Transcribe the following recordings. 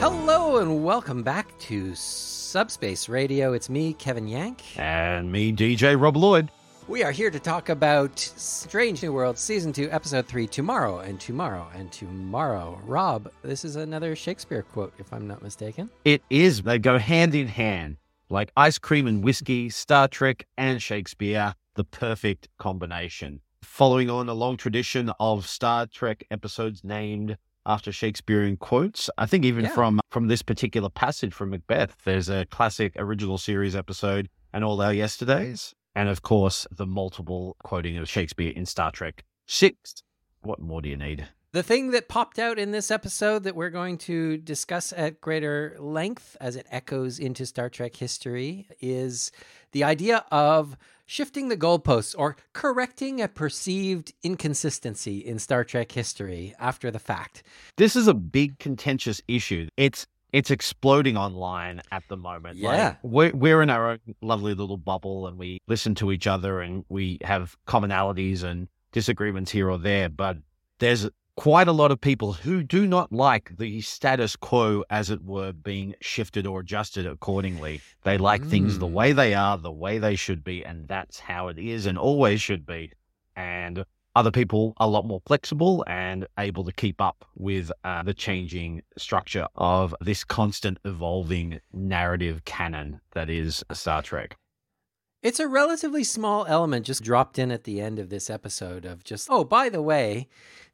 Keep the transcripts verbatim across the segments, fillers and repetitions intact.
Hello and welcome back to Subspace Radio. It's me, Kevin Yank. And me, D J Rob Lloyd. We are here to talk about Strange New Worlds, Season two, Episode three, Tomorrow and Tomorrow and Tomorrow. Rob, this is another Shakespeare quote, if I'm not mistaken. It is. They go hand in hand, like ice cream and whiskey, Star Trek and Shakespeare, the perfect combination. Following on a long tradition of Star Trek episodes named after Shakespearean quotes, I think even yeah. from, from this particular passage from Macbeth, there's a classic original series episode, And All Our Yesterdays. And, of course, the multiple quoting of Shakespeare in Star Trek six. What more do you need? The thing that popped out in this episode that we're going to discuss at greater length as it echoes into Star Trek history is the idea of shifting the goalposts or correcting a perceived inconsistency in Star Trek history after the fact. This is a big contentious issue. It's It's exploding online at the moment. Yeah. Like we're, we're in our own lovely little bubble and we listen to each other and we have commonalities and disagreements here or there, but there's quite a lot of people who do not like the status quo, as it were, being shifted or adjusted accordingly. They like mm. things the way they are, the way they should be, and that's how it is and always should be. And other people are a lot more flexible and able to keep up with uh, the changing structure of this constant evolving narrative canon that is Star Trek. It's a relatively small element just dropped in at the end of this episode of just, oh, by the way,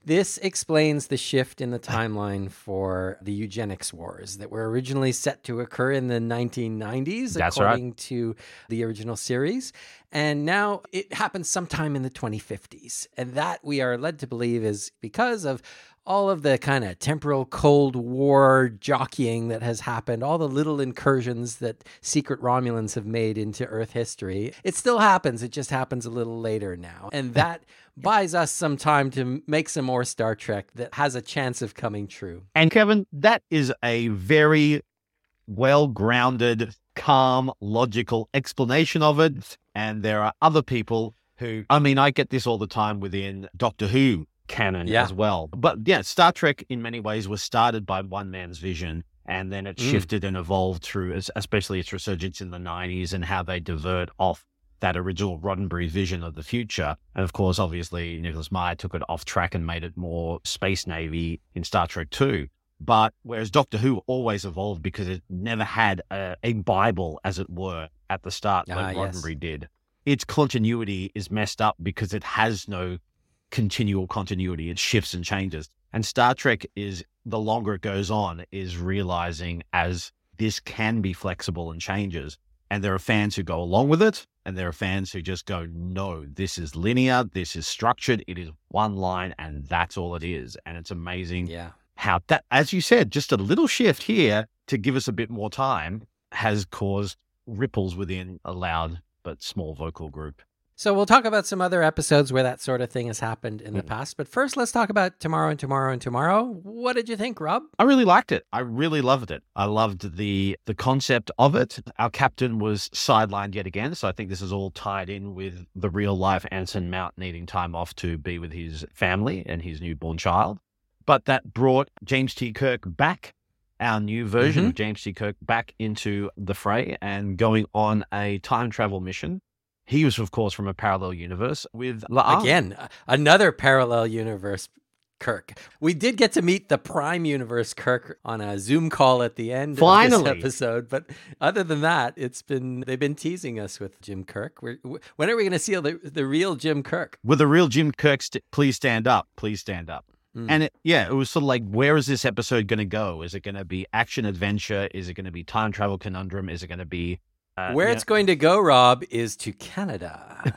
this explains the shift in the timeline for the eugenics wars that were originally set to occur in the nineteen nineties, That's according right. to the original series. And now it happens sometime in the twenty fifties. And that we are led to believe is because of all of the kind of temporal Cold War jockeying that has happened, all the little incursions that secret Romulans have made into Earth history. It still happens. It just happens a little later now. And that buys us some time to make some more Star Trek that has a chance of coming true. And Kevin, that is a very well-grounded, calm, logical explanation of it. And there are other people who, I mean, I get this all the time within Doctor Who canon yeah. as well. But yeah, Star Trek in many ways was started by one man's vision, and then it shifted mm. and evolved through, especially its resurgence in the nineties and how they divert off that original Roddenberry vision of the future. And of course, obviously, Nicholas Meyer took it off track and made it more Space Navy in Star Trek two. But whereas Doctor Who always evolved because it never had a, a Bible, as it were, at the start, like ah, Roddenberry yes. did. Its continuity is messed up because it has no continual continuity. It shifts and changes. And Star Trek is, the longer it goes on, is realizing as this can be flexible and changes. And there are fans who go along with it. And there are fans who just go, no, this is linear. This is structured. It is one line and that's all it is. And it's amazing yeah. how that, as you said, just a little shift here to give us a bit more time has caused ripples within a loud but small vocal group. So we'll talk about some other episodes where that sort of thing has happened in the past. But first, let's talk about Tomorrow and Tomorrow and Tomorrow. What did you think, Rob? I really liked it. I really loved it. I loved the the concept of it. Our captain was sidelined yet again. So I think this is all tied in with the real life Anson Mount needing time off to be with his family and his newborn child. But that brought James T. Kirk back, our new version mm-hmm. of James T. Kirk, back into the fray and going on a time travel mission. He was, of course, from a parallel universe with La'an. Again, another parallel universe Kirk. We did get to meet the Prime Universe Kirk on a Zoom call at the end Finally. of this episode. But other than that, it's been they've been teasing us with Jim Kirk. We're, when are we going to see the, the real Jim Kirk? With the real Jim Kirk, st- please stand up. Please stand up. Mm. And it, yeah, it was sort of like, where is this episode going to go? Is it going to be action adventure? Is it going to be time travel conundrum? Is it going to be... Uh, Where yeah. it's going to go, Rob, is to Canada.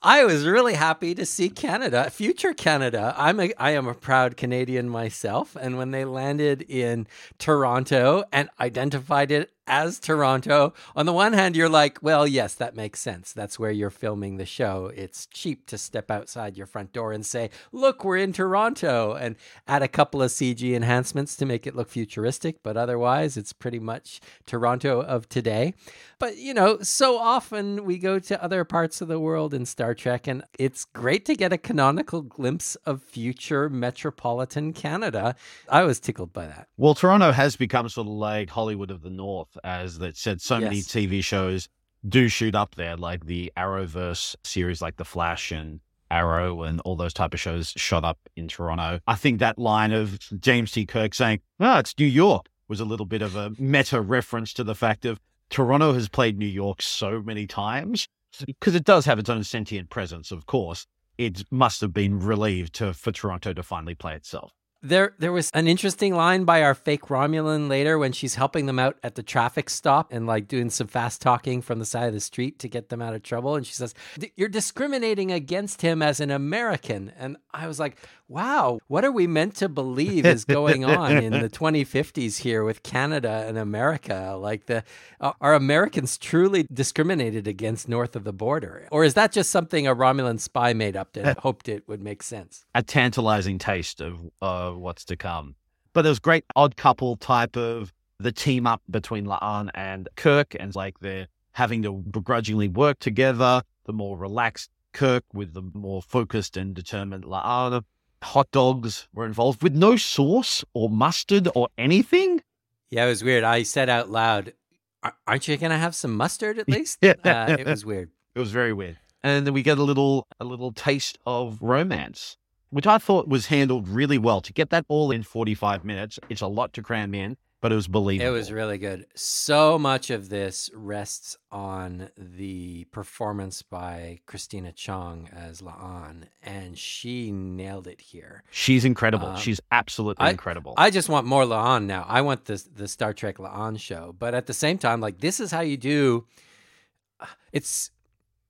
I was really happy to see Canada, future Canada. I'm a, I am a proud Canadian myself. And when they landed in Toronto and identified it as Toronto. On the one hand, you're like, well, yes, that makes sense. That's where you're filming the show. It's cheap to step outside your front door and say, look, we're in Toronto, and add a couple of C G enhancements to make it look futuristic. But otherwise, it's pretty much Toronto of today. But, you know, so often we go to other parts of the world in Star Trek, and it's great to get a canonical glimpse of future metropolitan Canada. I was tickled by that. Well, Toronto has become sort of like Hollywood of the North, as that said, so yes. many T V shows do shoot up there, like the Arrowverse series, like The Flash and Arrow and all those type of shows shot up in Toronto. I think that line of James T. Kirk saying, ah, oh, it's New York, was a little bit of a meta reference to the fact of Toronto has played New York so many times, because it does have its own sentient presence, of course. It must have been relieved to, for Toronto to finally play itself. There there was an interesting line by our fake Romulan later when she's helping them out at the traffic stop and like doing some fast talking from the side of the street to get them out of trouble. And she says, you're discriminating against him as an American. And I was like, wow, what are we meant to believe is going on in the twenty fifties here with Canada and America? Like, the uh, are Americans truly discriminated against north of the border? Or is that just something a Romulan spy made up and hoped it would make sense? A tantalizing taste of... Uh... what's to come. But there was great odd couple type of the team up between La'an and Kirk, and like they're having to begrudgingly work together. The more relaxed Kirk with the more focused and determined La'an. Hot dogs were involved with no sauce or mustard or anything. Yeah, it was weird. I said out loud, aren't you going to have some mustard at least? yeah. uh, it was weird. It was very weird. And then we get a little a little taste of romance, which I thought was handled really well. To get that all in forty-five minutes, it's a lot to cram in, but it was believable. It was really good. So much of this rests on the performance by Christina Chong as La'an, and she nailed it here. She's incredible. Um, She's absolutely I, incredible. I just want more La'an now. I want this, the Star Trek La'an show. But at the same time, like, this is how you do... It's...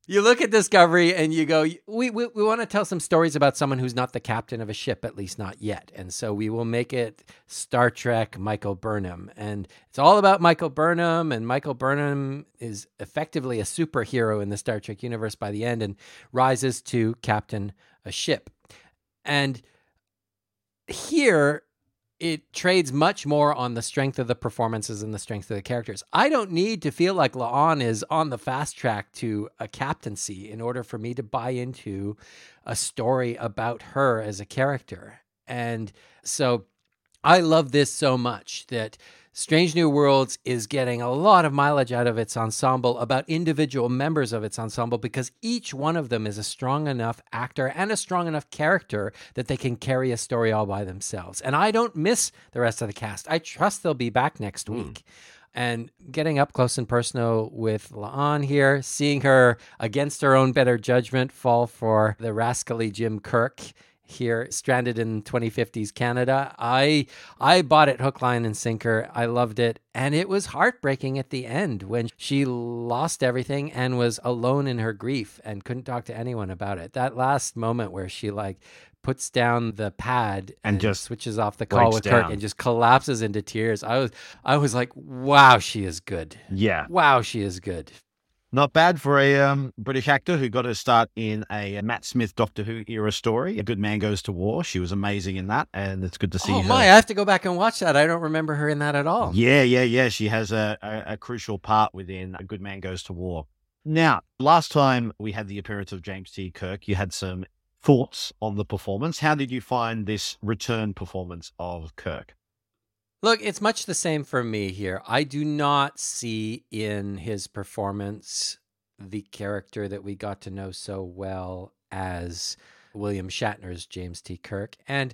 You look at Discovery and you go, we, we we want to tell some stories about someone who's not the captain of a ship, at least not yet. And so we will make it Star Trek Michael Burnham. And it's all about Michael Burnham. And Michael Burnham is effectively a superhero in the Star Trek universe by the end and rises to captain a ship. And here... it trades much more on the strength of the performances and the strength of the characters. I don't need to feel like La'an is on the fast track to a captaincy in order for me to buy into a story about her as a character. And so I love this so much that Strange New Worlds is getting a lot of mileage out of its ensemble about individual members of its ensemble, because each one of them is a strong enough actor and a strong enough character that they can carry a story all by themselves. And I don't miss the rest of the cast. I trust they'll be back next mm. week. And getting up close and personal with La'an here, seeing her against her own better judgment fall for the rascally Jim Kirk here, stranded in twenty fifties Canada. I I bought it hook, line, and sinker. I loved it. And it was heartbreaking at the end when she lost everything and was alone in her grief and couldn't talk to anyone about it. That last moment where she like puts down the pad and, and just switches off the call with down. Kirk and just collapses into tears. I was I was like, wow, she is good. Yeah. Wow, she is good. Not bad for a um, British actor who got her start in a Matt Smith Doctor Who era story, A Good Man Goes to War. She was amazing in that, and it's good to see oh her. Oh my, I have to go back and watch that. I don't remember her in that at all. Yeah, yeah, yeah. She has a, a, a crucial part within A Good Man Goes to War. Now, last time we had the appearance of James T. Kirk, you had some thoughts on the performance. How did you find this return performance of Kirk? Look, it's much the same for me here. I do not see in his performance the character that we got to know so well as William Shatner's James T. Kirk. And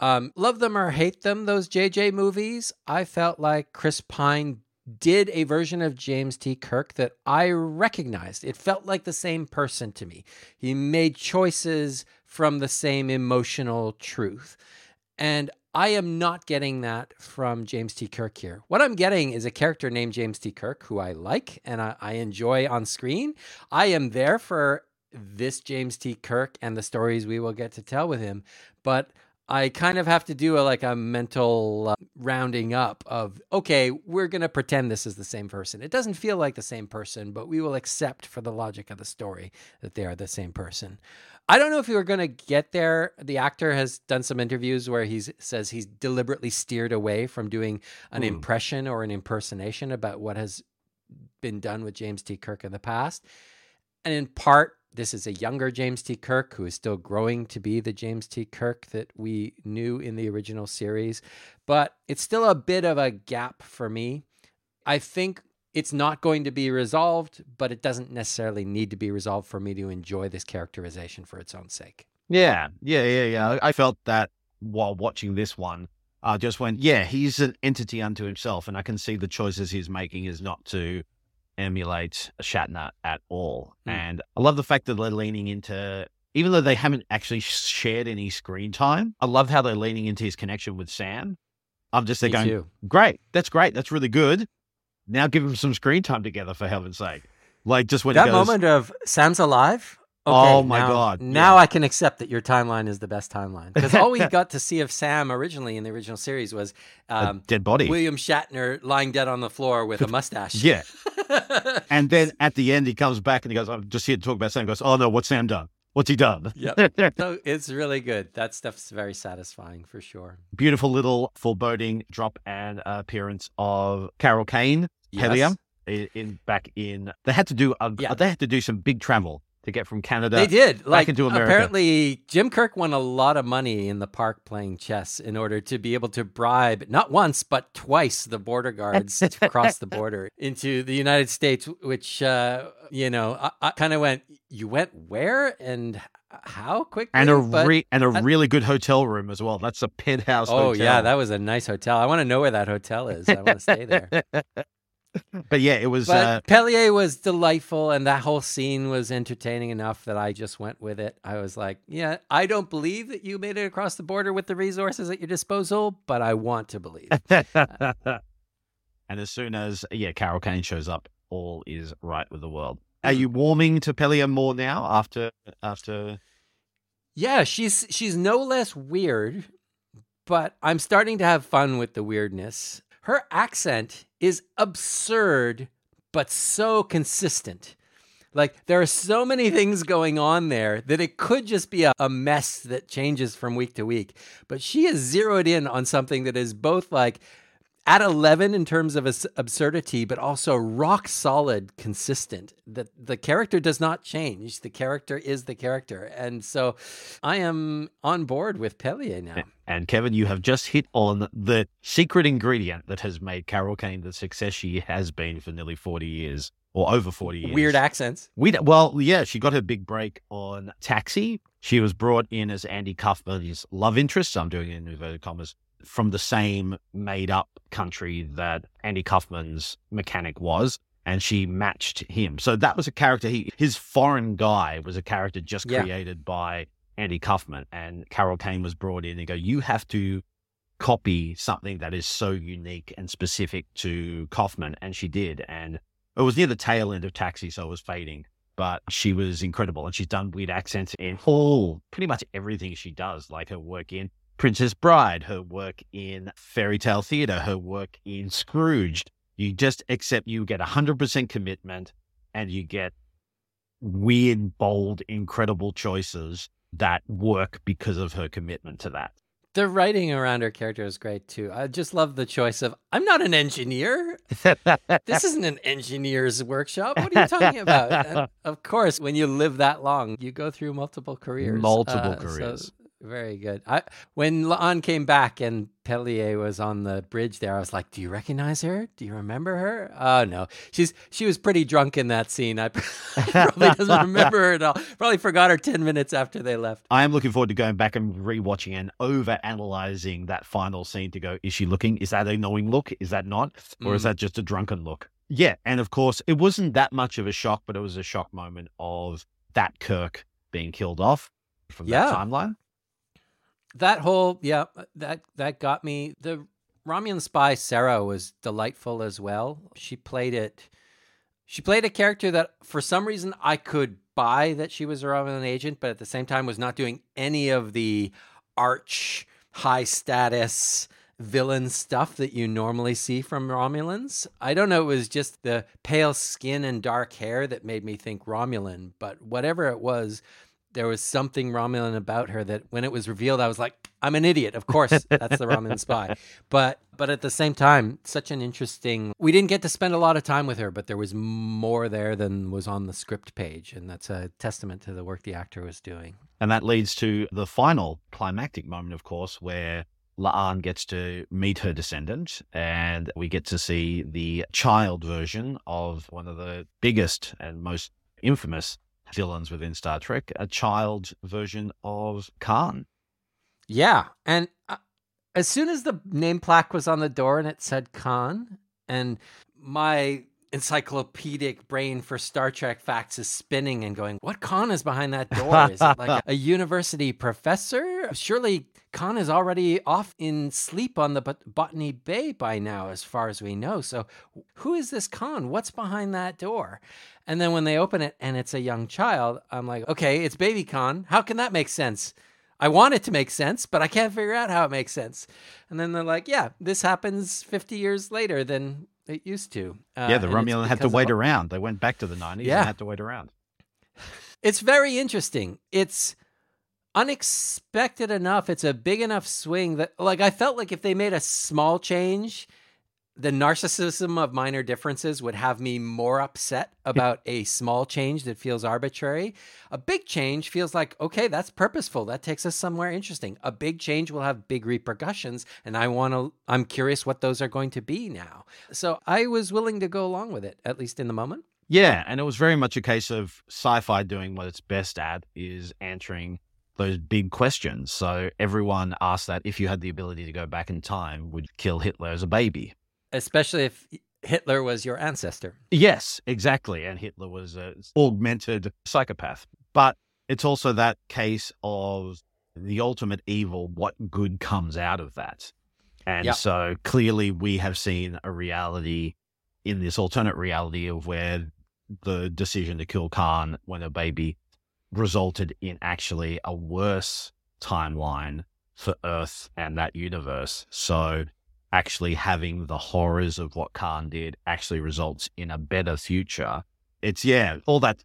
um, love them or hate them, those J J movies, I felt like Chris Pine did a version of James T. Kirk that I recognized. It felt like the same person to me. He made choices from the same emotional truth. And I am not getting that from James T. Kirk here. What I'm getting is a character named James T. Kirk who I like and I, I enjoy on screen. I am there for this James T. Kirk and the stories we will get to tell with him, but I kind of have to do a, like a mental uh, rounding up of, okay, we're going to pretend this is the same person. It doesn't feel like the same person, but we will accept for the logic of the story that they are the same person. I don't know if you were going to get there. The actor has done some interviews where he says he's deliberately steered away from doing an mm. impression or an impersonation about what has been done with James T. Kirk in the past. And in part, this is a younger James T. Kirk who is still growing to be the James T. Kirk that we knew in the original series. But it's still a bit of a gap for me. I think it's not going to be resolved, but it doesn't necessarily need to be resolved for me to enjoy this characterization for its own sake. Yeah, yeah, yeah, yeah. I felt that while watching this one. I just went, yeah, he's an entity unto himself, and I can see the choices he's making is not to emulate Shatner at all. Mm. And I love the fact that they're leaning into, even though they haven't actually shared any screen time, I love how they're leaning into his connection with Sam. I'm just there Me going, too. great, that's great, that's really good. Now give him some screen time together, for heaven's sake. Like just when That he goes, moment of Sam's alive? Okay, oh my now, God. Now yeah. I can accept that your timeline is the best timeline. Because all we got to see of Sam originally in the original series was um, a dead body. William Shatner lying dead on the floor with a mustache. Yeah. And then at the end, he comes back and he goes, I'm just here to talk about Sam. He goes, oh no, what's Sam done? What's he done? Yep. So it's really good. That stuff's very satisfying for sure. Beautiful little foreboding drop and appearance of Carol Kane, yes. Pelia, in, in back in. They had to do a, yeah. They had to do some big travel. To get from Canada they did. Like, back into America. Apparently, Jim Kirk won a lot of money in the park playing chess in order to be able to bribe, not once, but twice the border guards to cross the border into the United States, which, uh, you know, I, I kind of went, you went where and how quickly? And a, re- and a I, really good hotel room as well. That's a penthouse oh, hotel. Oh, yeah, that was a nice hotel. I want to know where that hotel is. I want to stay there. But yeah, it was. But uh, Pelia was delightful, and that whole scene was entertaining enough that I just went with it. I was like, "Yeah, I don't believe that you made it across the border with the resources at your disposal, but I want to believe." And as soon as yeah, Carol Kane shows up, all is right with the world. Are you warming to Pelia more now after after? Yeah, she's she's no less weird, but I'm starting to have fun with the weirdness. Her accent is absurd, but so consistent. Like, there are so many things going on there that it could just be a, a mess that changes from week to week. But she is zeroed in on something that is both like at eleven in terms of absurdity, but also rock solid consistent. The, the character does not change. The character is the character. And so I am on board with Pelia now. And Kevin, you have just hit on the secret ingredient that has made Carol Kane the success she has been for nearly forty years or over forty years. Weird accents. We, well, yeah, she got her big break on Taxi. She was brought in as Andy Kaufman's love interest. So I'm doing it in inverted commas. From the same made up country that Andy Kaufman's mechanic was. And she matched him. So that was a character. He, his foreign guy was a character just yeah. created by Andy Kaufman, and Carol Kane was brought in and go, you have to copy something that is so unique and specific to Kaufman. And she did. And it was near the tail end of Taxi, so it was fading, but she was incredible. And she's done weird accents in all, pretty much everything she does, like her work in Princess Bride, her work in Fairy Tale Theater, her work in Scrooged. You just accept, you get one hundred percent commitment and you get weird, bold, incredible choices that work because of her commitment to that. The writing around her character is great too. I just love the choice of, I'm not an engineer. This isn't an engineer's workshop. What are you talking about? And of course, when you live that long, you go through multiple careers. Multiple uh, careers. So very good. I, when La'an came back and Pelia was on the bridge there, I was like, do you recognize her? Do you remember her? Oh, no. She's She was pretty drunk in that scene. I probably doesn't remember her at all. Probably forgot her ten minutes after they left. I am looking forward to going back and rewatching and over-analyzing that final scene to go, is she looking? Is that a knowing look? Is that not? Or mm. is that just a drunken look? Yeah. And of course, it wasn't that much of a shock, but it was a shock moment of that Kirk being killed off from yeah. that timeline. That whole, yeah, that that got me. The Romulan spy, Sarah, was delightful as well. She played it. She played a character that, for some reason, I could buy that she was a Romulan agent, but at the same time was not doing any of the arch high status villain stuff that you normally see from Romulans. I don't know, it was just the pale skin and dark hair that made me think Romulan, but whatever it was, there was something Romulan about her that when it was revealed, I was like, I'm an idiot. Of course, that's the Romulan spy. But but at the same time, such an interesting... We didn't get to spend a lot of time with her, but there was more there than was on the script page. And that's a testament to the work the actor was doing. And that leads to the final climactic moment, of course, where La'an gets to meet her descendant, and we get to see the child version of one of the biggest and most infamous villains within Star Trek, a child version of Khan. Yeah, and uh, as soon as the name plaque was on the door and it said Khan, and my encyclopedic brain for Star Trek facts is spinning and going, what Khan is behind that door? Is it like a university professor? Surely Khan is already off in sleep on the bot- Botany Bay by now, as far as we know. So who is this Khan? What's behind that door? And then when they open it and it's a young child, I'm like, okay, it's baby Khan. How can that make sense? I want it to make sense, but I can't figure out how it makes sense. And then they're like, yeah, this happens fifty years later than it used to. Uh, yeah, the Romulan had to wait of... around. They went back to the nineties yeah. and had to wait around. It's very interesting. It's unexpected enough. It's a big enough swing that, like, I felt like if they made a small change, the narcissism of minor differences would have me more upset about a small change that feels arbitrary. A big change feels like, okay, that's purposeful. That takes us somewhere interesting. A big change will have big repercussions, and I want to, I'm curious what those are going to be now. So I was willing to go along with it, at least in the moment. Yeah, and it was very much a case of sci-fi doing what it's best at, is answering those big questions. So everyone asked that if you had the ability to go back in time, would kill Hitler as a baby. Especially if Hitler was your ancestor. Yes, exactly. And Hitler was an augmented psychopath. But it's also that case of the ultimate evil, what good comes out of that. And yep. So clearly we have seen a reality in this alternate reality of where the decision to kill Khan when a baby resulted in actually a worse timeline for Earth and that universe. So actually having the horrors of what Khan did actually results in a better future. It's, yeah, all that.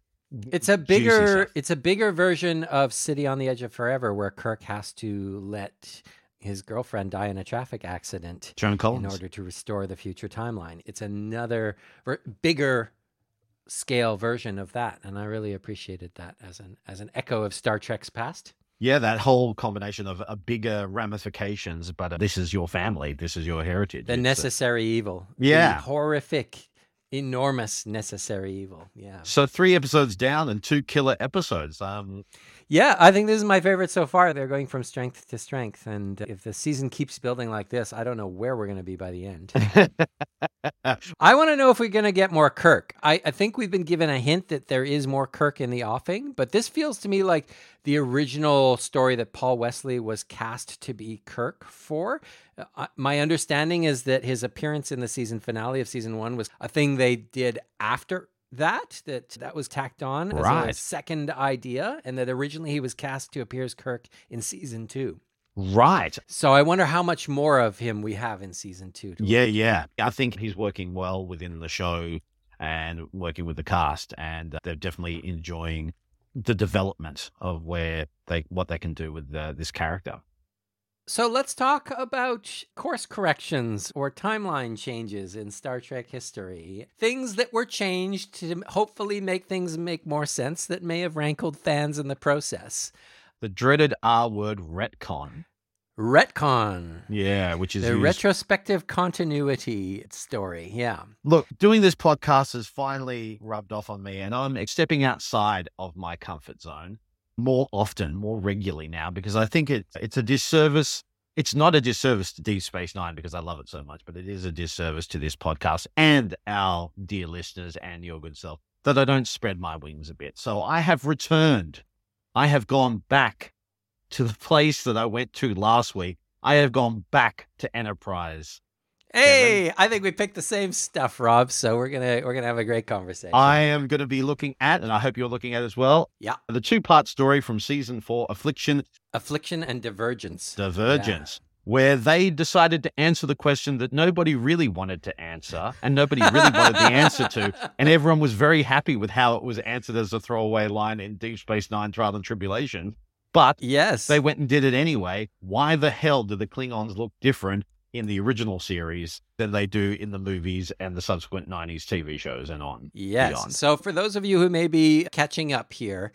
It's a bigger, it's a bigger version of City on the Edge of Forever, where Kirk has to let his girlfriend die in a traffic accident John Collins. in order to restore the future timeline. It's another ver- bigger scale version of that. And I really appreciated that as an, as an echo of Star Trek's past. Yeah, that whole combination of a bigger ramifications, but uh, this is your family, this is your heritage. The it's necessary a, evil. Yeah. The horrific, enormous necessary evil. Yeah. So three episodes down and two killer episodes. Um, yeah, I think this is my favorite so far. They're going from strength to strength. And if the season keeps building like this, I don't know where we're going to be by the end. I want to know if we're going to get more Kirk. I, I think we've been given a hint that there is more Kirk in the offing, but this feels to me like the original story that Paul Wesley was cast to be Kirk for. Uh, my understanding is that his appearance in the season finale of season one was a thing they did after that, that that was tacked on right. as a second idea, and that originally he was cast to appear as Kirk in season two. Right. So I wonder how much more of him we have in season two. Yeah, work. yeah. I think he's working well within the show and working with the cast, and they're definitely enjoying the development of where they what they can do with the, this character. So let's talk about course corrections or timeline changes in Star Trek history. Things that were changed to hopefully make things make more sense that may have rankled fans in the process. The dreaded R word, retcon. Retcon. Yeah, which is... The used... retrospective continuity story, yeah. Look, doing this podcast has finally rubbed off on me, and I'm stepping outside of my comfort zone more often, more regularly now, because I think it, it's a disservice. It's not a disservice to Deep Space Nine because I love it so much, but it is a disservice to this podcast and our dear listeners and your good self that I don't spread my wings a bit. So I have returned. I have gone back to the place that I went to last week. I have gone back to Enterprise. Hey, Kevin. I think we picked the same stuff, Rob. So we're gonna we're gonna have a great conversation. I am gonna be looking at, and I hope you're looking at as well. Yeah, the two part story from season four, Affliction, Affliction and Divergence. Divergence. Yeah. where they decided to answer the question that nobody really wanted to answer and nobody really wanted the answer to. And everyone was very happy with how it was answered as a throwaway line in Deep Space Nine Trial and Tribulation. But yes, they went and did it anyway. Why the hell do the Klingons look different in the original series than they do in the movies and the subsequent nineties T V shows and on? Yes. Beyond. So for those of you who may be catching up here,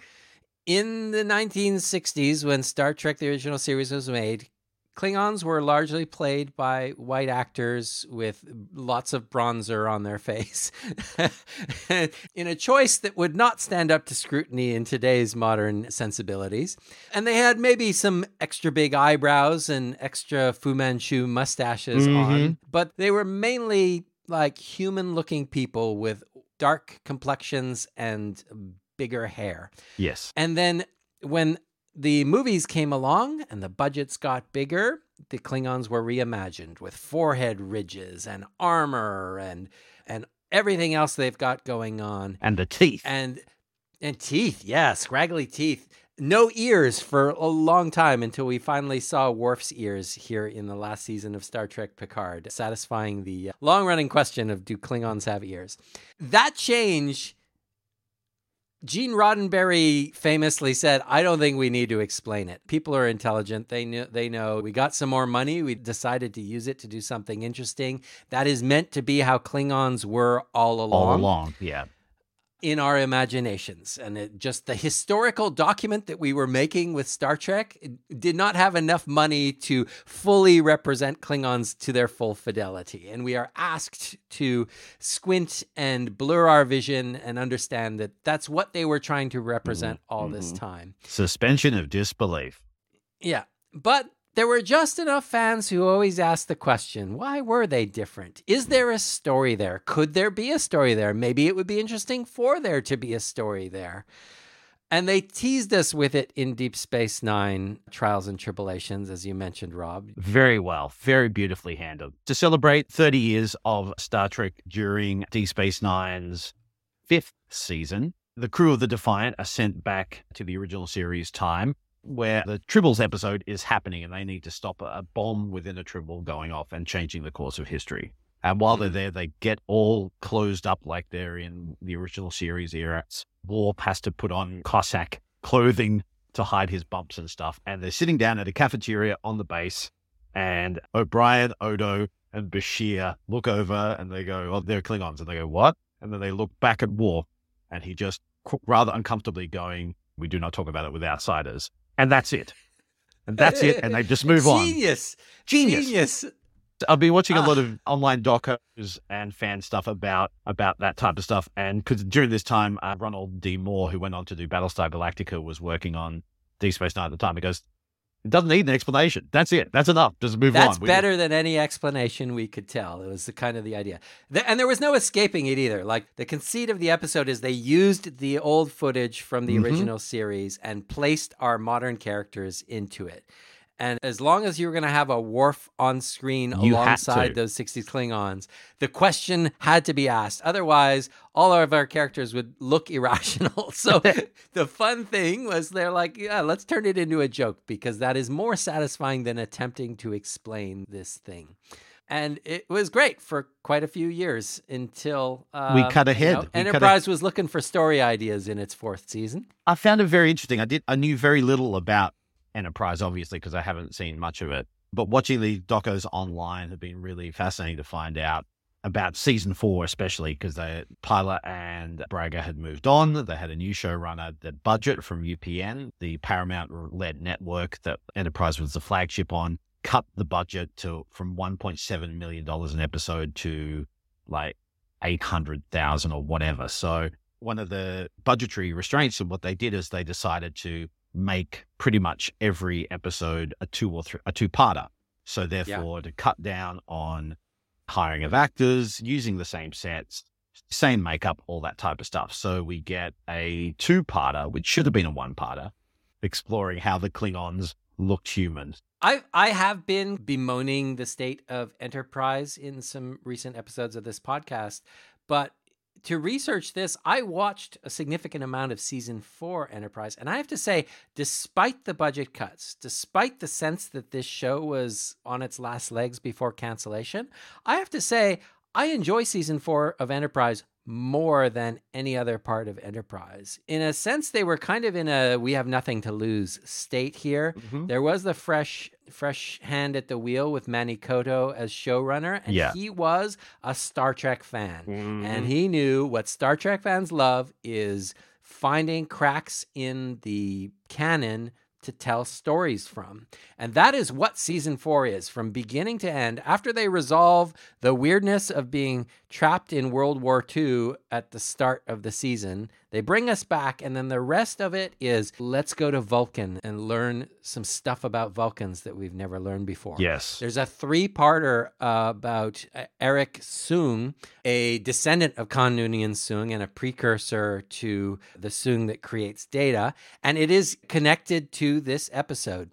in the nineteen sixties, when Star Trek, the original series, was made, Klingons were largely played by white actors with lots of bronzer on their face in a choice that would not stand up to scrutiny in today's modern sensibilities. And they had maybe some extra big eyebrows and extra Fu Manchu mustaches mm-hmm. on, but they were mainly like human-looking people with dark complexions and bigger hair. Yes. And then when the movies came along and the budgets got bigger, the Klingons were reimagined with forehead ridges and armor and and everything else they've got going on. And the teeth. And and teeth, yeah, scraggly teeth. No ears for a long time until we finally saw Worf's ears here in the last season of Star Trek Picard, satisfying the long-running question of do Klingons have ears? That change... Gene Roddenberry famously said, I don't think we need to explain it. People are intelligent. They knew, they know. We got some more money. We decided to use it to do something interesting. That is meant to be how Klingons were all along. All along, yeah. In our imaginations. And it, just the historical document that we were making with Star Trek did not have enough money to fully represent Klingons to their full fidelity. And we are asked to squint and blur our vision and understand that that's what they were trying to represent mm-hmm. all mm-hmm. this time. Suspension of disbelief. Yeah. But there were just enough fans who always asked the question, why were they different? Is there a story there? Could there be a story there? Maybe it would be interesting for there to be a story there. And they teased us with it in Deep Space Nine, Trials and Tribulations, as you mentioned, Rob. Very well. Very beautifully handled. To celebrate thirty years of Star Trek during Deep Space Nine's fifth season, the crew of the Defiant are sent back to the original series time, where the Tribbles episode is happening and they need to stop a bomb within a Tribble going off and changing the course of history. And while they're there, they get all closed up like they're in the original series era. Worf has to put on Cossack clothing to hide his bumps and stuff. And they're sitting down at a cafeteria on the base, and O'Brien, Odo, and Bashir look over and they go, oh, they're Klingons. And they go, what? And then they look back at Worf, and he just rather uncomfortably going, we do not talk about it with outsiders. And that's it. And that's it. And they just move on. Genius. Genius. Genius. I've been watching a lot of online docos and fan stuff about about that type of stuff. And because during this time, uh, Ronald D. Moore, who went on to do Battlestar Galactica, was working on Deep Space Nine at the time. He goes, it doesn't need an explanation. That's it. That's enough. Just move that's on. That's better we, than any explanation we could tell. It was the kind of the idea. The, and there was no escaping it either. Like, the conceit of the episode is they used the old footage from the mm-hmm. original series and placed our modern characters into it. And as long as you were going to have a Worf on screen you alongside those sixties Klingons, the question had to be asked. Otherwise, all of our characters would look irrational. So the fun thing was they're like, yeah, let's turn it into a joke, because that is more satisfying than attempting to explain this thing. And it was great for quite a few years until um, we cut ahead. You know, we Enterprise cut a- was looking for story ideas in its fourth season. I found it very interesting. I did. I knew very little about Enterprise, obviously, because I haven't seen much of it. But watching the docos online have been really fascinating to find out about season four, especially because they Pilar and Braga had moved on. They had a new showrunner, the budget from U P N, the Paramount-led network that Enterprise was the flagship on, cut the budget to from one point seven million dollars an episode to like eight hundred thousand dollars or whatever. So one of the budgetary restraints of what they did is they decided to make pretty much every episode a two or three, a two-parter. So therefore, yeah. to cut down on hiring of actors, using the same sets, same makeup, all that type of stuff. So we get a two-parter, which should have been a one-parter, exploring how the Klingons looked human. I I have been bemoaning the state of Enterprise in some recent episodes of this podcast, but to research this, I watched a significant amount of season four Enterprise, and I have to say, despite the budget cuts, despite the sense that this show was on its last legs before cancellation, I have to say, I enjoy season four of Enterprise more than any other part of Enterprise. In a sense, they were kind of in a we have nothing to lose state here. Mm-hmm. There was the fresh fresh hand at the wheel with Manny Coto as showrunner, and yeah. he was a Star Trek fan. Mm-hmm. And he knew what Star Trek fans love is finding cracks in the canon to tell stories from. And that is what season four is, from beginning to end. After they resolve the weirdness of being trapped in World War Two at the start of the season, they bring us back, and then the rest of it is, let's go to Vulcan and learn some stuff about Vulcans that we've never learned before. Yes. There's a three-parter uh, about uh, Arik Soong, a descendant of Khan Noonien Singh and a precursor to the Soong that creates Data, and it is connected to this episode.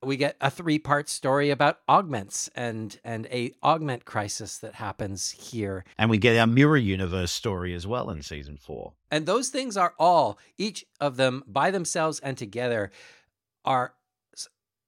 We get a three-part story about augments and and a augment crisis that happens here. And we get our mirror universe story as well in season four. And those things are all, each of them by themselves and together, are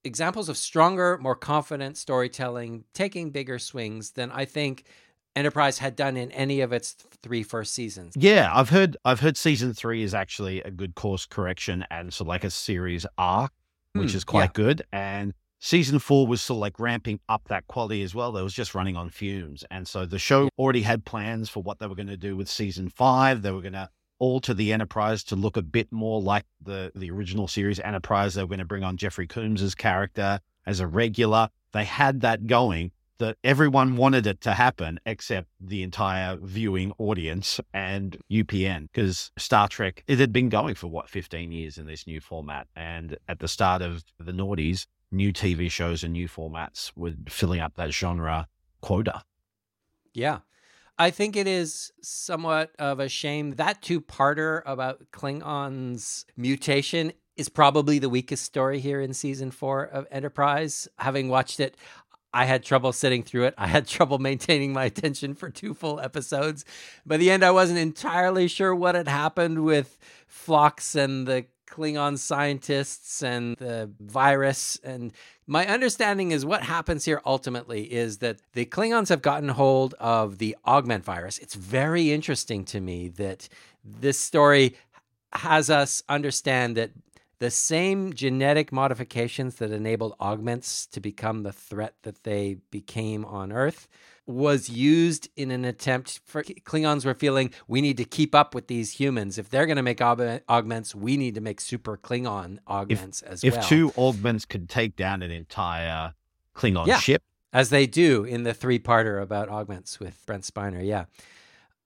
examples of stronger, more confident storytelling, taking bigger swings than I think Enterprise had done in any of its three first seasons. Yeah, I've heard I've heard season three is actually a good course correction and so like a series arc, which is quite yeah. good. And season four was sort of like ramping up that quality as well. That was just running on fumes. And so the show already had plans for what they were going to do with season five. They were going to alter the Enterprise to look a bit more like the, the original series Enterprise. They were going to bring on Jeffrey Coombs's character as a regular. They had that going, that everyone wanted it to happen except the entire viewing audience and U P N, because Star Trek, it had been going for what, fifteen years in this new format. And at the start of the noughties, new T V shows and new formats were filling up that genre quota. Yeah. I think it is somewhat of a shame that two-parter about Klingon's mutation is probably the weakest story here in season four of Enterprise. Having watched it, I had trouble sitting through it. I had trouble maintaining my attention for two full episodes. By the end, I wasn't entirely sure what had happened with Phlox and the Klingon scientists and the virus. And my understanding is what happens here ultimately is that the Klingons have gotten hold of the augment virus. It's very interesting to me that this story has us understand that the same genetic modifications that enabled augments to become the threat that they became on Earth was used in an attempt for Klingons were feeling, we need to keep up with these humans. If they're going to make aug- augments, we need to make super Klingon augments if, as if well. If two augments could take down an entire Klingon yeah, ship. As they do in the three-parter about augments with Brent Spiner, yeah.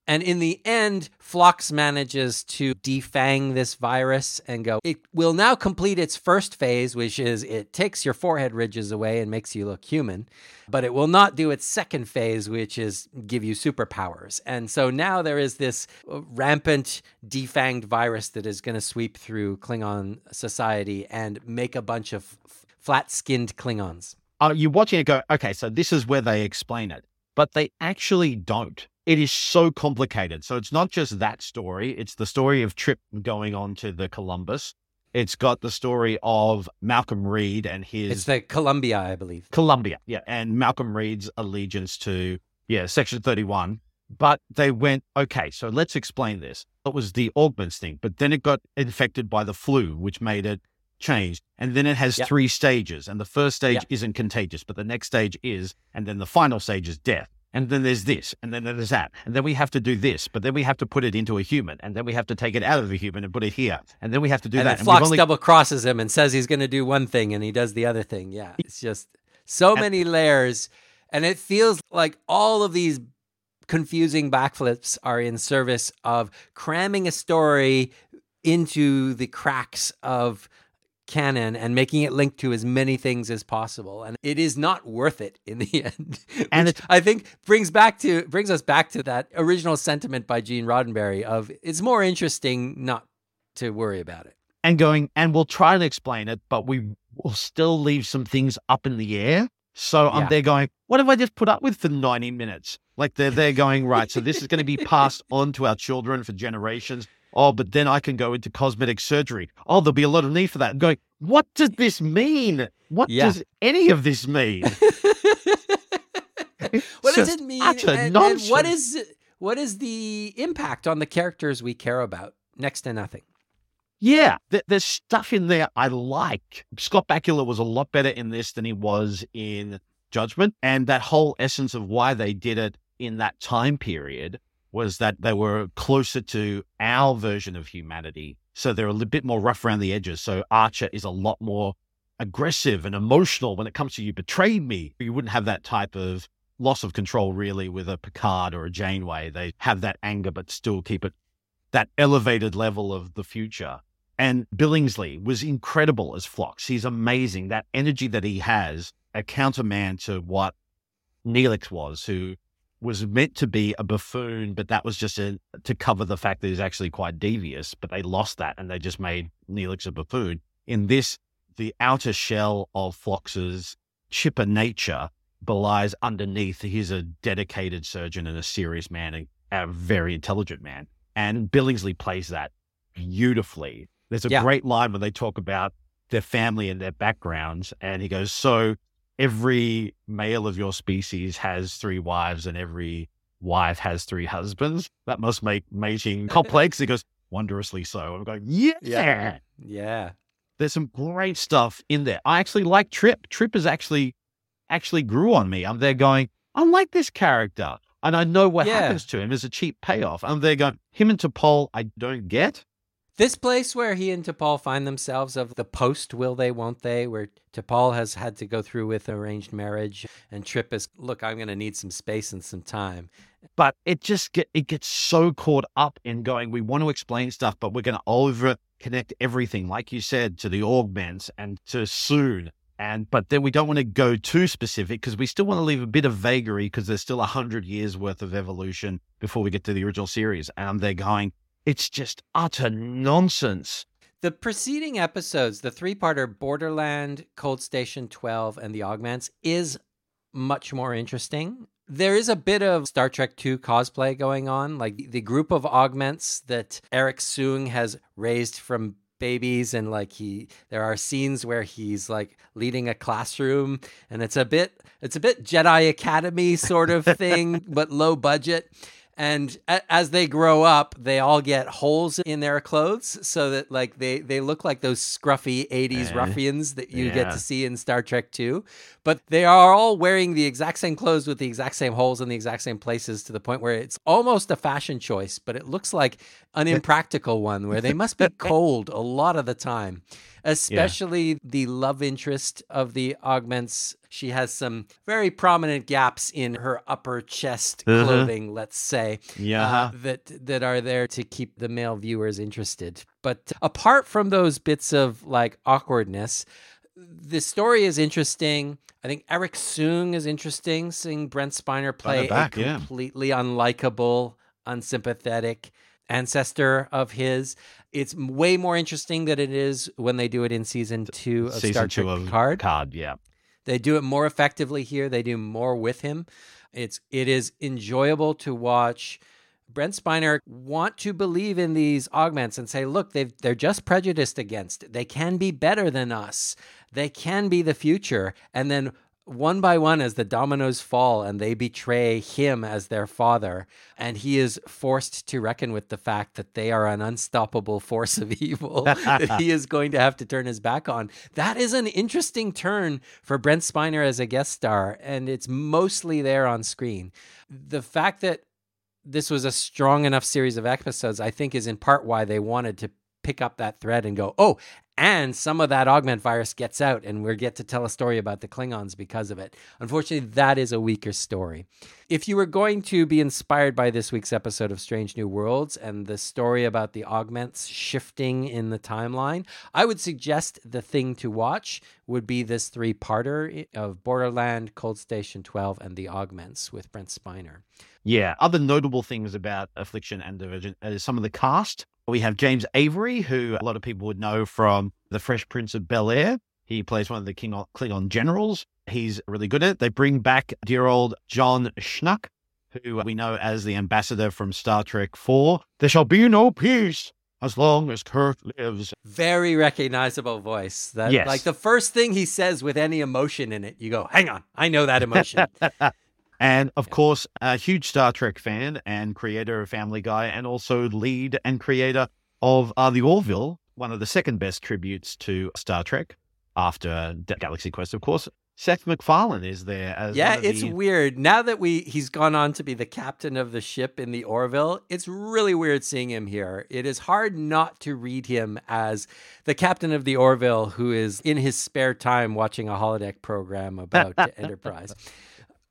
And in the end, Phlox manages to defang this virus and go, it will now complete its first phase, which is it takes your forehead ridges away and makes you look human, but it will not do its second phase, which is give you superpowers. And so now there is this rampant defanged virus that is going to sweep through Klingon society and make a bunch of f- flat-skinned Klingons. Are you watching it go, okay, so this is where they explain it, but they actually don't. It is so complicated. So it's not just that story. It's the story of Trip going on to the Columbus. It's got the story of Malcolm Reed and his... It's the Columbia, I believe. Columbia, yeah. And Malcolm Reed's allegiance to, yeah, Section thirty-one. But they went, okay, so let's explain this. It was the augments thing, but then it got infected by the flu, which made it change. And then it has yep. three stages. And the first stage yep. isn't contagious, but the next stage is. And then the final stage is death. And then there's this, and then there's that, and then we have to do this, but then we have to put it into a human, and then we have to take it out of the human and put it here, and then we have to do and that. And Phlox only... double crosses him and says he's going to do one thing, and he does the other thing. Yeah, it's just so and... many layers, and it feels like all of these confusing backflips are in service of cramming a story into the cracks of canon and making it linked to as many things as possible, and it is not worth it in the end. And it, I think brings back to brings us back to that original sentiment by Gene Roddenberry of it's more interesting not to worry about it. And going, and we'll try and explain it, but we will still leave some things up in the air So um, yeah. they're going, what have I just put up with for ninety minutes? Like they're, they're going, right, so this is going to be passed on to our children for generations. Oh, but then I can go into cosmetic surgery. Oh, there'll be a lot of need for that. I'm going, what does this mean? What yeah. does any of this mean? What does it mean? And, and what is what is the impact on the characters we care about? Next to nothing. Yeah, th- there's stuff in there I like. Scott Bakula was a lot better in this than he was in Judgment. And that whole essence of why they did it in that time period was that they were closer to our version of humanity. So they're a little bit more rough around the edges. So Archer is a lot more aggressive and emotional when it comes to you betrayed me. You wouldn't have that type of loss of control really with a Picard or a Janeway. They have that anger, but still keep it that elevated level of the future. And Billingsley was incredible as Phlox. He's amazing. That energy that he has, a counterman to what Neelix was, who was meant to be a buffoon, but that was just a, to cover the fact that he's actually quite devious, but they lost that and they just made Neelix a buffoon. In this, the outer shell of Phlox's chipper nature belies underneath he's a dedicated surgeon and a serious man and a very intelligent man. And Billingsley plays that beautifully. There's a yeah. great line when they talk about their family and their backgrounds. And he goes, so every male of your species has three wives and every wife has three husbands. That must make mating complex. He goes, wondrously so. I'm going, yeah. yeah. Yeah. There's some great stuff in there. I actually like Trip. Trip has actually, actually grew on me. I'm there going, I like this character. And I know what yeah. happens to him is a cheap payoff. I'm there going, him and T'Pol, I don't get. This place where he and T'Pol find themselves of the post will they, won't they, where T'Pol has had to go through with arranged marriage and Trip is, look, I'm going to need some space and some time. But it just get, it gets so caught up in going, we want to explain stuff, but we're going to over connect everything, like you said, to the Augments and to Soong. And, but then we don't want to go too specific because we still want to leave a bit of vagary because there's still a hundred years worth of evolution before we get to the original series. And they're going, it's just utter nonsense. The preceding episodes, the three-parter Borderland, Cold Station twelve, and the Augments is much more interesting. There is a bit of Star Trek two cosplay going on, like the group of Augments that Arik Soong has raised from babies, and like he there are scenes where he's like leading a classroom, and it's a bit it's a bit Jedi Academy sort of thing but low budget. And a- as they grow up, they all get holes in their clothes so that like they they look like those scruffy eighties uh, ruffians that you yeah. get to see in Star Trek two, but they are all wearing the exact same clothes with the exact same holes in the exact same places, to the point where it's almost a fashion choice, but it looks like an impractical one where they must be cold a lot of the time, especially yeah. the love interest of the Augments. She has some very prominent gaps in her upper chest clothing, uh-huh. let's say, yeah. uh, that that are there to keep the male viewers interested. But apart from those bits of like awkwardness, the story is interesting. I think Arik Soong is interesting, seeing Brent Spiner play back, a completely yeah. unlikable, unsympathetic ancestor of his. It's way more interesting than it is when they do it in season two of season Star Trek of Picard. Picard, yeah. They do it more effectively here. They do more with him. It's it is enjoyable to watch Brent Spiner want to believe in these Augments and say, look, they've, they're just prejudiced against. They can be better than us. They can be the future. And then one by one, as the dominoes fall and they betray him as their father, and he is forced to reckon with the fact that they are an unstoppable force of evil that he is going to have to turn his back on. That is an interesting turn for Brent Spiner as a guest star, and it's mostly there on screen. The fact that this was a strong enough series of episodes, I think, is in part why they wanted to pick up that thread and go, oh, and some of that augment virus gets out and we get to tell a story about the Klingons because of it. Unfortunately, that is a weaker story. If you were going to be inspired by this week's episode of Strange New Worlds and the story about the augments shifting in the timeline, I would suggest the thing to watch would be this three-parter of Borderland, Cold Station twelve, and the Augments with Brent Spiner. Yeah, other notable things about Affliction and Divergent is some of the cast. We have James Avery, who a lot of people would know from The Fresh Prince of Bel-Air. He plays one of the Klingon generals. He's really good at it. They bring back dear old John Schnuck, who we know as the ambassador from Star Trek four. There shall be no peace as long as Kirk lives. Very recognizable voice. That, yes. Like the first thing he says with any emotion in it, you go, hang on, I know that emotion. And of course, a huge Star Trek fan and creator of Family Guy, and also lead and creator of uh, the Orville, one of the second best tributes to Star Trek after Galaxy Quest, of course. Seth MacFarlane is there. As yeah, it's the... weird. Now that we he's gone on to be the captain of the ship in the Orville, it's really weird seeing him here. It is hard not to read him as the captain of the Orville who is in his spare time watching a holodeck program about Enterprise.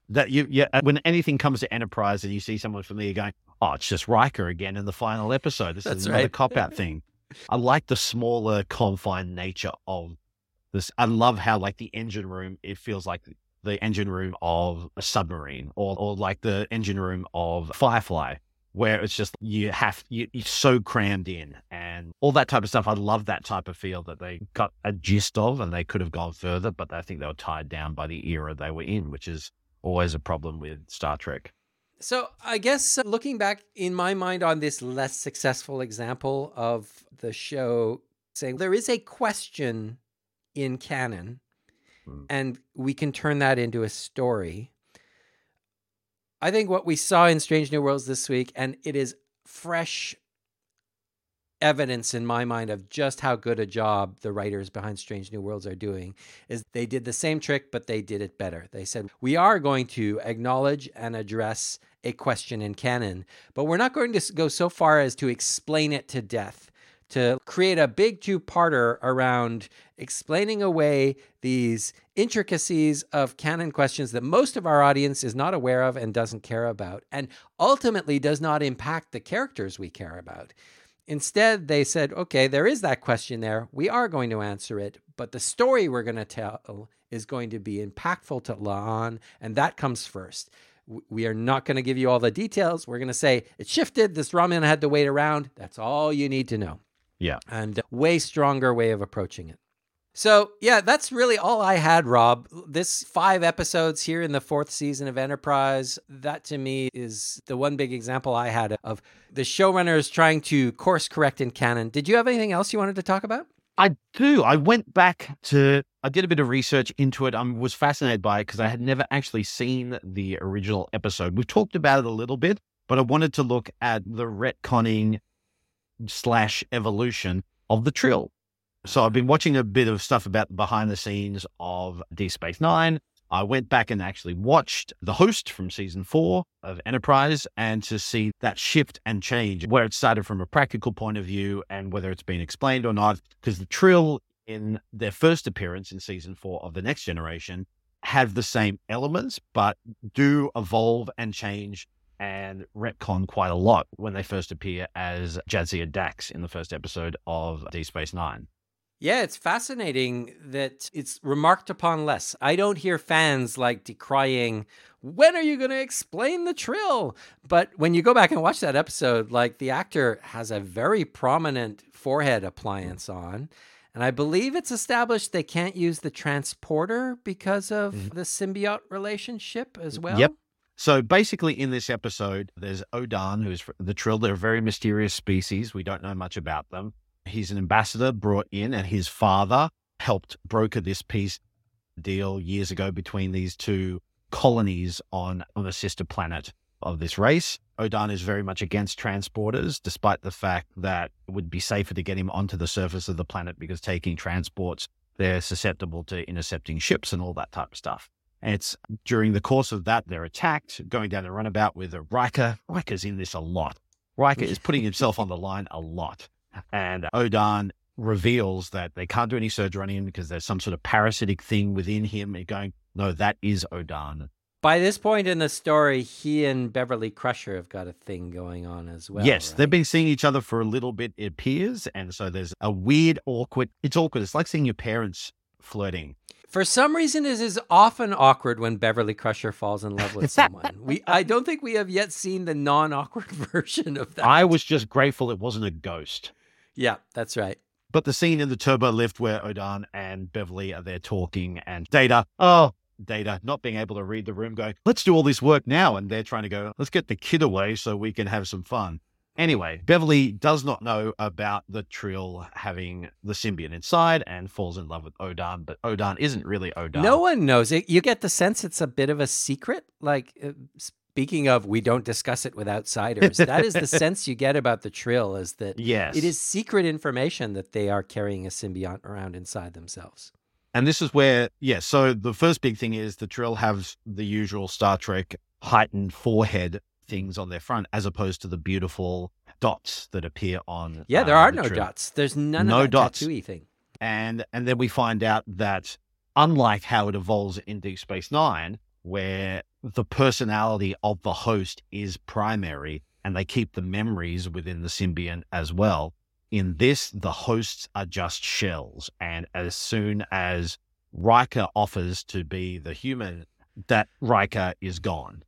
That you, yeah, when anything comes to Enterprise and you see someone from there going, oh, it's just Riker again in the final episode. This That's is another right. cop-out thing. I like the smaller confined nature of this. I love how like the engine room, it feels like the engine room of a submarine or, or like the engine room of Firefly, where it's just you have, you, you're so crammed in and all that type of stuff. I love that type of feel that they got a gist of, and they could have gone further, but I think they were tied down by the era they were in, which is always a problem with Star Trek. So I guess looking back in my mind on this less successful example of the show saying there is a question in canon mm. and we can turn that into a story. I think what we saw in Strange New Worlds this week, and it is fresh evidence in my mind of just how good a job the writers behind Strange New Worlds are doing, is they did the same trick, but they did it better. They said, we are going to acknowledge and address a question in canon, but we're not going to go so far as to explain it to death, to create a big two-parter around explaining away these intricacies of canon questions that most of our audience is not aware of and doesn't care about, and ultimately does not impact the characters we care about. Instead, they said, okay, there is that question there. We are going to answer it, but the story we're going to tell is going to be impactful to La'an, and that comes first. We are not going to give you all the details. We're going to say, it shifted. This Romulan had to wait around. That's all you need to know. Yeah. And a way stronger way of approaching it. So, yeah, that's really all I had, Rob. This five episodes here in the fourth season of Enterprise, that to me is the one big example I had of the showrunners trying to course correct in canon. Did you have anything else you wanted to talk about? I do. I went back to, I did a bit of research into it. I was fascinated by it because I had never actually seen the original episode. We've talked about it a little bit, but I wanted to look at the retconning slash evolution of the Trill. So I've been watching a bit of stuff about behind the scenes of Deep Space Nine. I went back and actually watched The Host from season four of Enterprise, and to see that shift and change, where it started from a practical point of view and whether it's been explained or not, because the Trill in their first appearance in season four of The Next Generation have the same elements, but do evolve and change and retcon quite a lot when they first appear as Jadzia Dax in the first episode of Deep Space Nine. Yeah, it's fascinating that it's remarked upon less. I don't hear fans like decrying, when are you going to explain the Trill? But when you go back and watch that episode, like the actor has a very prominent forehead appliance on. And I believe it's established they can't use the transporter because of mm. the symbiote relationship as well. Yep. So basically in this episode, there's Odan, who's the Trill. They're a very mysterious species. We don't know much about them. He's an ambassador brought in, and his father helped broker this peace deal years ago between these two colonies on, on the sister planet of this race. Odan is very much against transporters, despite the fact that it would be safer to get him onto the surface of the planet, because taking transports, they're susceptible to intercepting ships and all that type of stuff. And it's during the course of that, they're attacked, going down a runabout with a Riker. Riker's in this a lot. Riker is putting himself on the line a lot. And Odan reveals that they can't do any surgery on him because there's some sort of parasitic thing within him. And going, no, that is Odan. By this point in the story, he and Beverly Crusher have got a thing going on as well. Yes, right? They've been seeing each other for a little bit, it appears. And so there's a weird, awkward, it's awkward. It's like seeing your parents flirting. For some reason, it is often awkward when Beverly Crusher falls in love with someone. we, I don't think we have yet seen the non-awkward version of that. I was just grateful it wasn't a ghost. Yeah, that's right. But the scene in the turbo lift where Odan and Beverly are there talking, and Data, oh, Data not being able to read the room, going, let's do all this work now. And they're trying to go, let's get the kid away so we can have some fun. Anyway, Beverly does not know about the Trill having the symbiont inside and falls in love with Odan, but Odan isn't really Odan. No one knows it. You get the sense it's a bit of a secret. Like, speaking of, we don't discuss it with outsiders. That is the sense you get about the Trill, is that yes. It is secret information that they are carrying a symbiont around inside themselves. And this is where, yeah, so the first big thing is the Trill have the usual Star Trek heightened forehead things on their front, as opposed to the beautiful dots that appear on. Yeah, there um, are the no Trill. Dots. There's none no of that tattoo-y thing. And, and then we find out that, unlike how it evolves in Deep Space Nine, where the personality of the host is primary and they keep the memories within the symbiont as well, in this, the hosts are just shells. And as soon as Riker offers to be the human, that Riker is gone.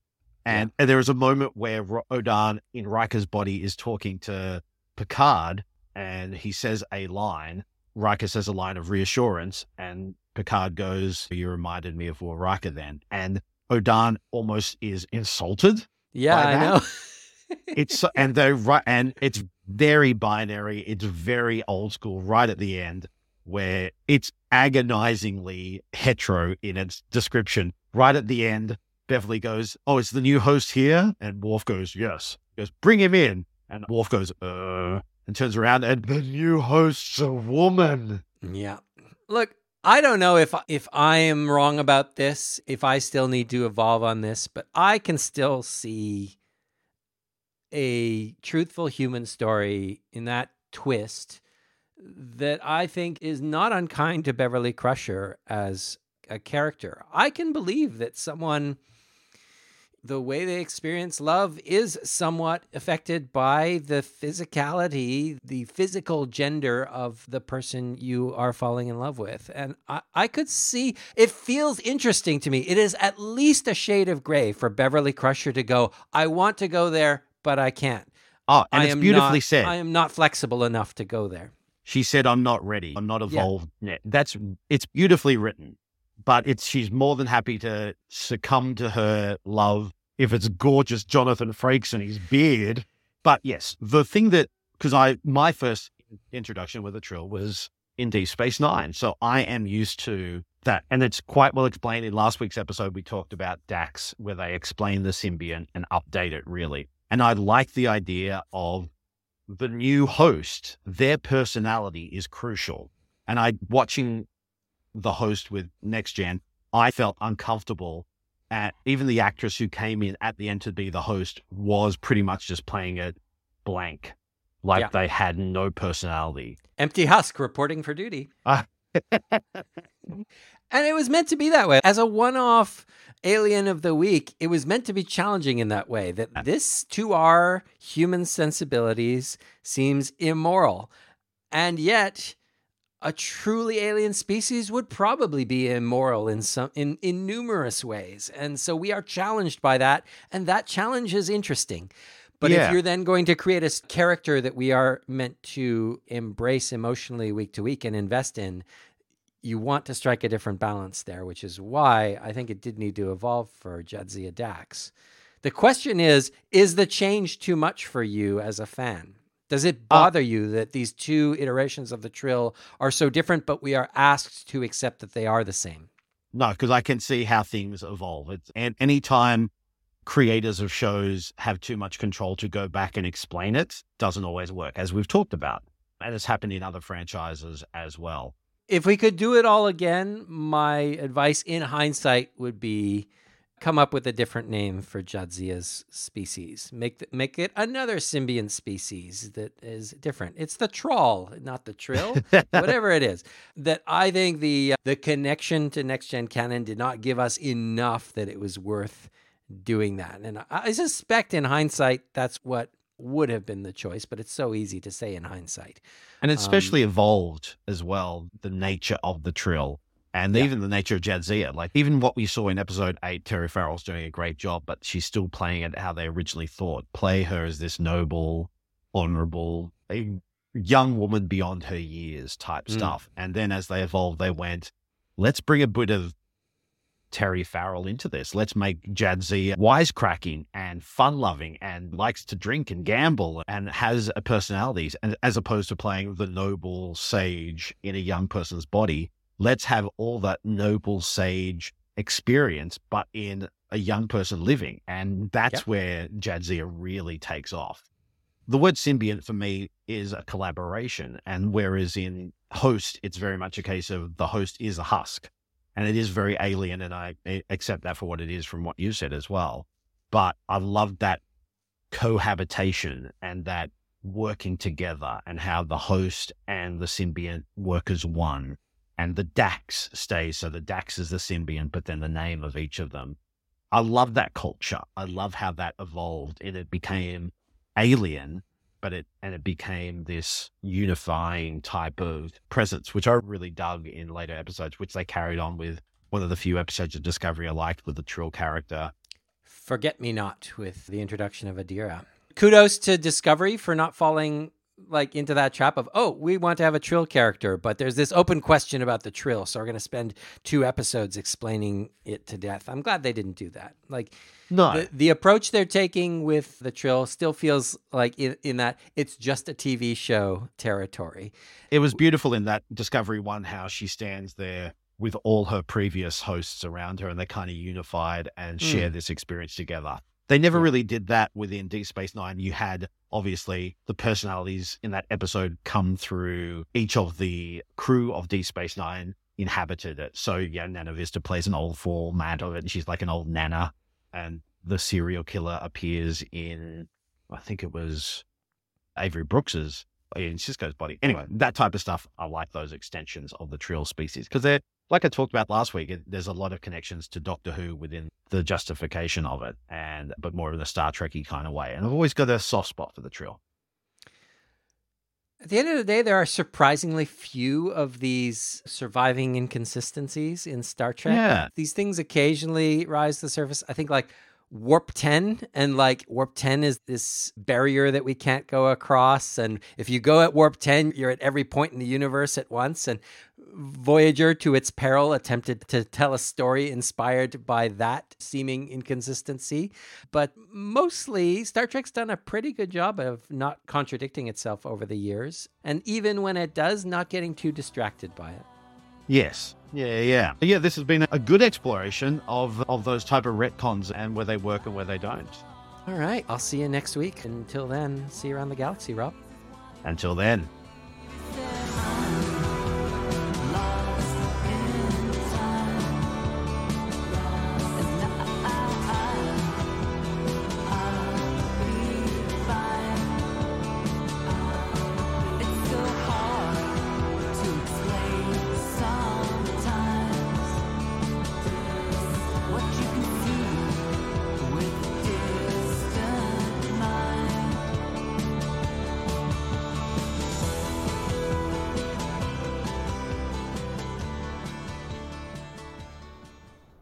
And, yeah. and there is a moment where Odan in Riker's body is talking to Picard, and he says a line. Riker says a line of reassurance, and Picard goes, you reminded me of War Riker then. And Odan almost is insulted. Yeah, by I that. know. It's and they and it's very binary. It's very old school. Right at the end, where it's agonizingly hetero in its description. Right at the end, Beverly goes, "Oh, it's the new host here," and Worf goes, "Yes." He goes, "Bring him in," and Worf goes, "Uh," and turns around, and the new host's a woman. Yeah, look. I don't know if if I am wrong about this. If I still need to evolve on this, but I can still see a truthful human story in that twist that I think is not unkind to Beverly Crusher as a character. I can believe that someone, the way they experience love is somewhat affected by the physicality, the physical gender of the person you are falling in love with. And I, I could see, it feels interesting to me. It is at least a shade of gray for Beverly Crusher to go, I want to go there, but I can't. Oh, and I it's beautifully not, said. I am not flexible enough to go there. She said, I'm not ready. I'm not evolved yeah. yet. That's, it's beautifully written, but it's, she's more than happy to succumb to her love if it's gorgeous Jonathan Frakes and his beard. But yes, the thing that, because I, my first introduction with a Trill was in Deep Space Nine. So I am used to that. And it's quite well explained in last week's episode. We talked about Dax, where they explain the symbiont and update it really. And I like the idea of the new host. Their personality is crucial. And I, watching the host with Next Gen, I felt uncomfortable. At even the actress who came in at the end to be the host was pretty much just playing it blank, like yeah. they had no personality. Empty husk reporting for duty. Uh, and it was meant to be that way. As a one-off alien of the week, it was meant to be challenging in that way, that this to our human sensibilities seems immoral. And yet a truly alien species would probably be immoral in some in, in numerous ways. And so we are challenged by that. And that challenge is interesting. But yeah. if you're then going to create a character that we are meant to embrace emotionally week to week and invest in, you want to strike a different balance there, which is why I think it did need to evolve for Jadzia Dax. The question is, is the change too much for you as a fan? Does it bother uh, you that these two iterations of the Trill are so different, but we are asked to accept that they are the same? No, because I can see how things evolve. It's, and any time creators of shows have too much control to go back and explain it, doesn't always work, as we've talked about. And it's happened in other franchises as well. If we could do it all again, my advice in hindsight would be come up with a different name for Jadzia's species. Make the, make it another symbiont species that is different. It's the trawl, not the Trill, whatever it is. That I think the uh, the connection to Next Gen canon did not give us enough that it was worth doing that. And I, I suspect in hindsight, that's what would have been the choice, but it's so easy to say in hindsight. And it's especially um, evolved as well, the nature of the Trill and yeah. even the nature of Jadzia. Like even what we saw in episode eight, Terry Farrell's doing a great job, but she's still playing it how they originally thought. Play her as this noble, honorable, a young woman beyond her years type mm. stuff. And then as they evolved, they went, let's bring a bit of Terry Farrell into this. Let's make Jadzia wisecracking and fun-loving and likes to drink and gamble and has a personality, and as opposed to playing the noble sage in a young person's body. Let's have all that noble sage experience, but in a young person living. And that's yep. where Jadzia really takes off. The word symbiont for me is a collaboration. And whereas in Host, it's very much a case of the host is a husk. And it is very alien, and I accept that for what it is from what you said as well. But I love that cohabitation and that working together and how the host and the symbiont work as one. And the Dax stays, so the Dax is the symbiont, but then the name of each of them. I love that culture. I love how that evolved, and it became alien, but it and it became this unifying type of presence, which I really dug in later episodes, which they carried on with one of the few episodes of Discovery I liked with the Trill character. Forget me not with the introduction of Adira. Kudos to Discovery for not falling like into that trap of, oh, we want to have a Trill character, but there's this open question about the Trill, so we're going to spend two episodes explaining it to death. I'm glad they didn't do that. Like, no. the, the approach they're taking with the Trill still feels like in, in that it's just a T V show territory. It was beautiful in that Discovery One, how she stands there with all her previous hosts around her, and they kind of unified and mm. share this experience together. They never yeah. really did that within Deep Space Nine. You had, obviously, the personalities in that episode come through each of the crew of Deep Space Nine inhabited it. So, yeah, Nana Vista plays an old format of it, and she's like an old Nana. And the serial killer appears in, I think it was Avery Brooks's, in Sisko's body. Anyway, that type of stuff, I like those extensions of the Trill species, because they're, like I talked about last week, there's a lot of connections to Doctor Who within the justification of it, and but more in a Star Trek-y kind of way. And I've always got a soft spot for the Trill. At the end of the day, there are surprisingly few of these surviving inconsistencies in Star Trek. Yeah. These things occasionally rise to the surface. I think like Warp ten, and like Warp ten is this barrier that we can't go across. And if you go at Warp ten, you're at every point in the universe at once. And Voyager, to its peril, attempted to tell a story inspired by that seeming inconsistency. But mostly, Star Trek's done a pretty good job of not contradicting itself over the years. And even when it does, not getting too distracted by it. Yes. Yeah, yeah. Yeah, this has been a good exploration of, of those type of retcons and where they work and where they don't. All right. I'll see you next week. Until then, see you around the galaxy, Rob. Until then.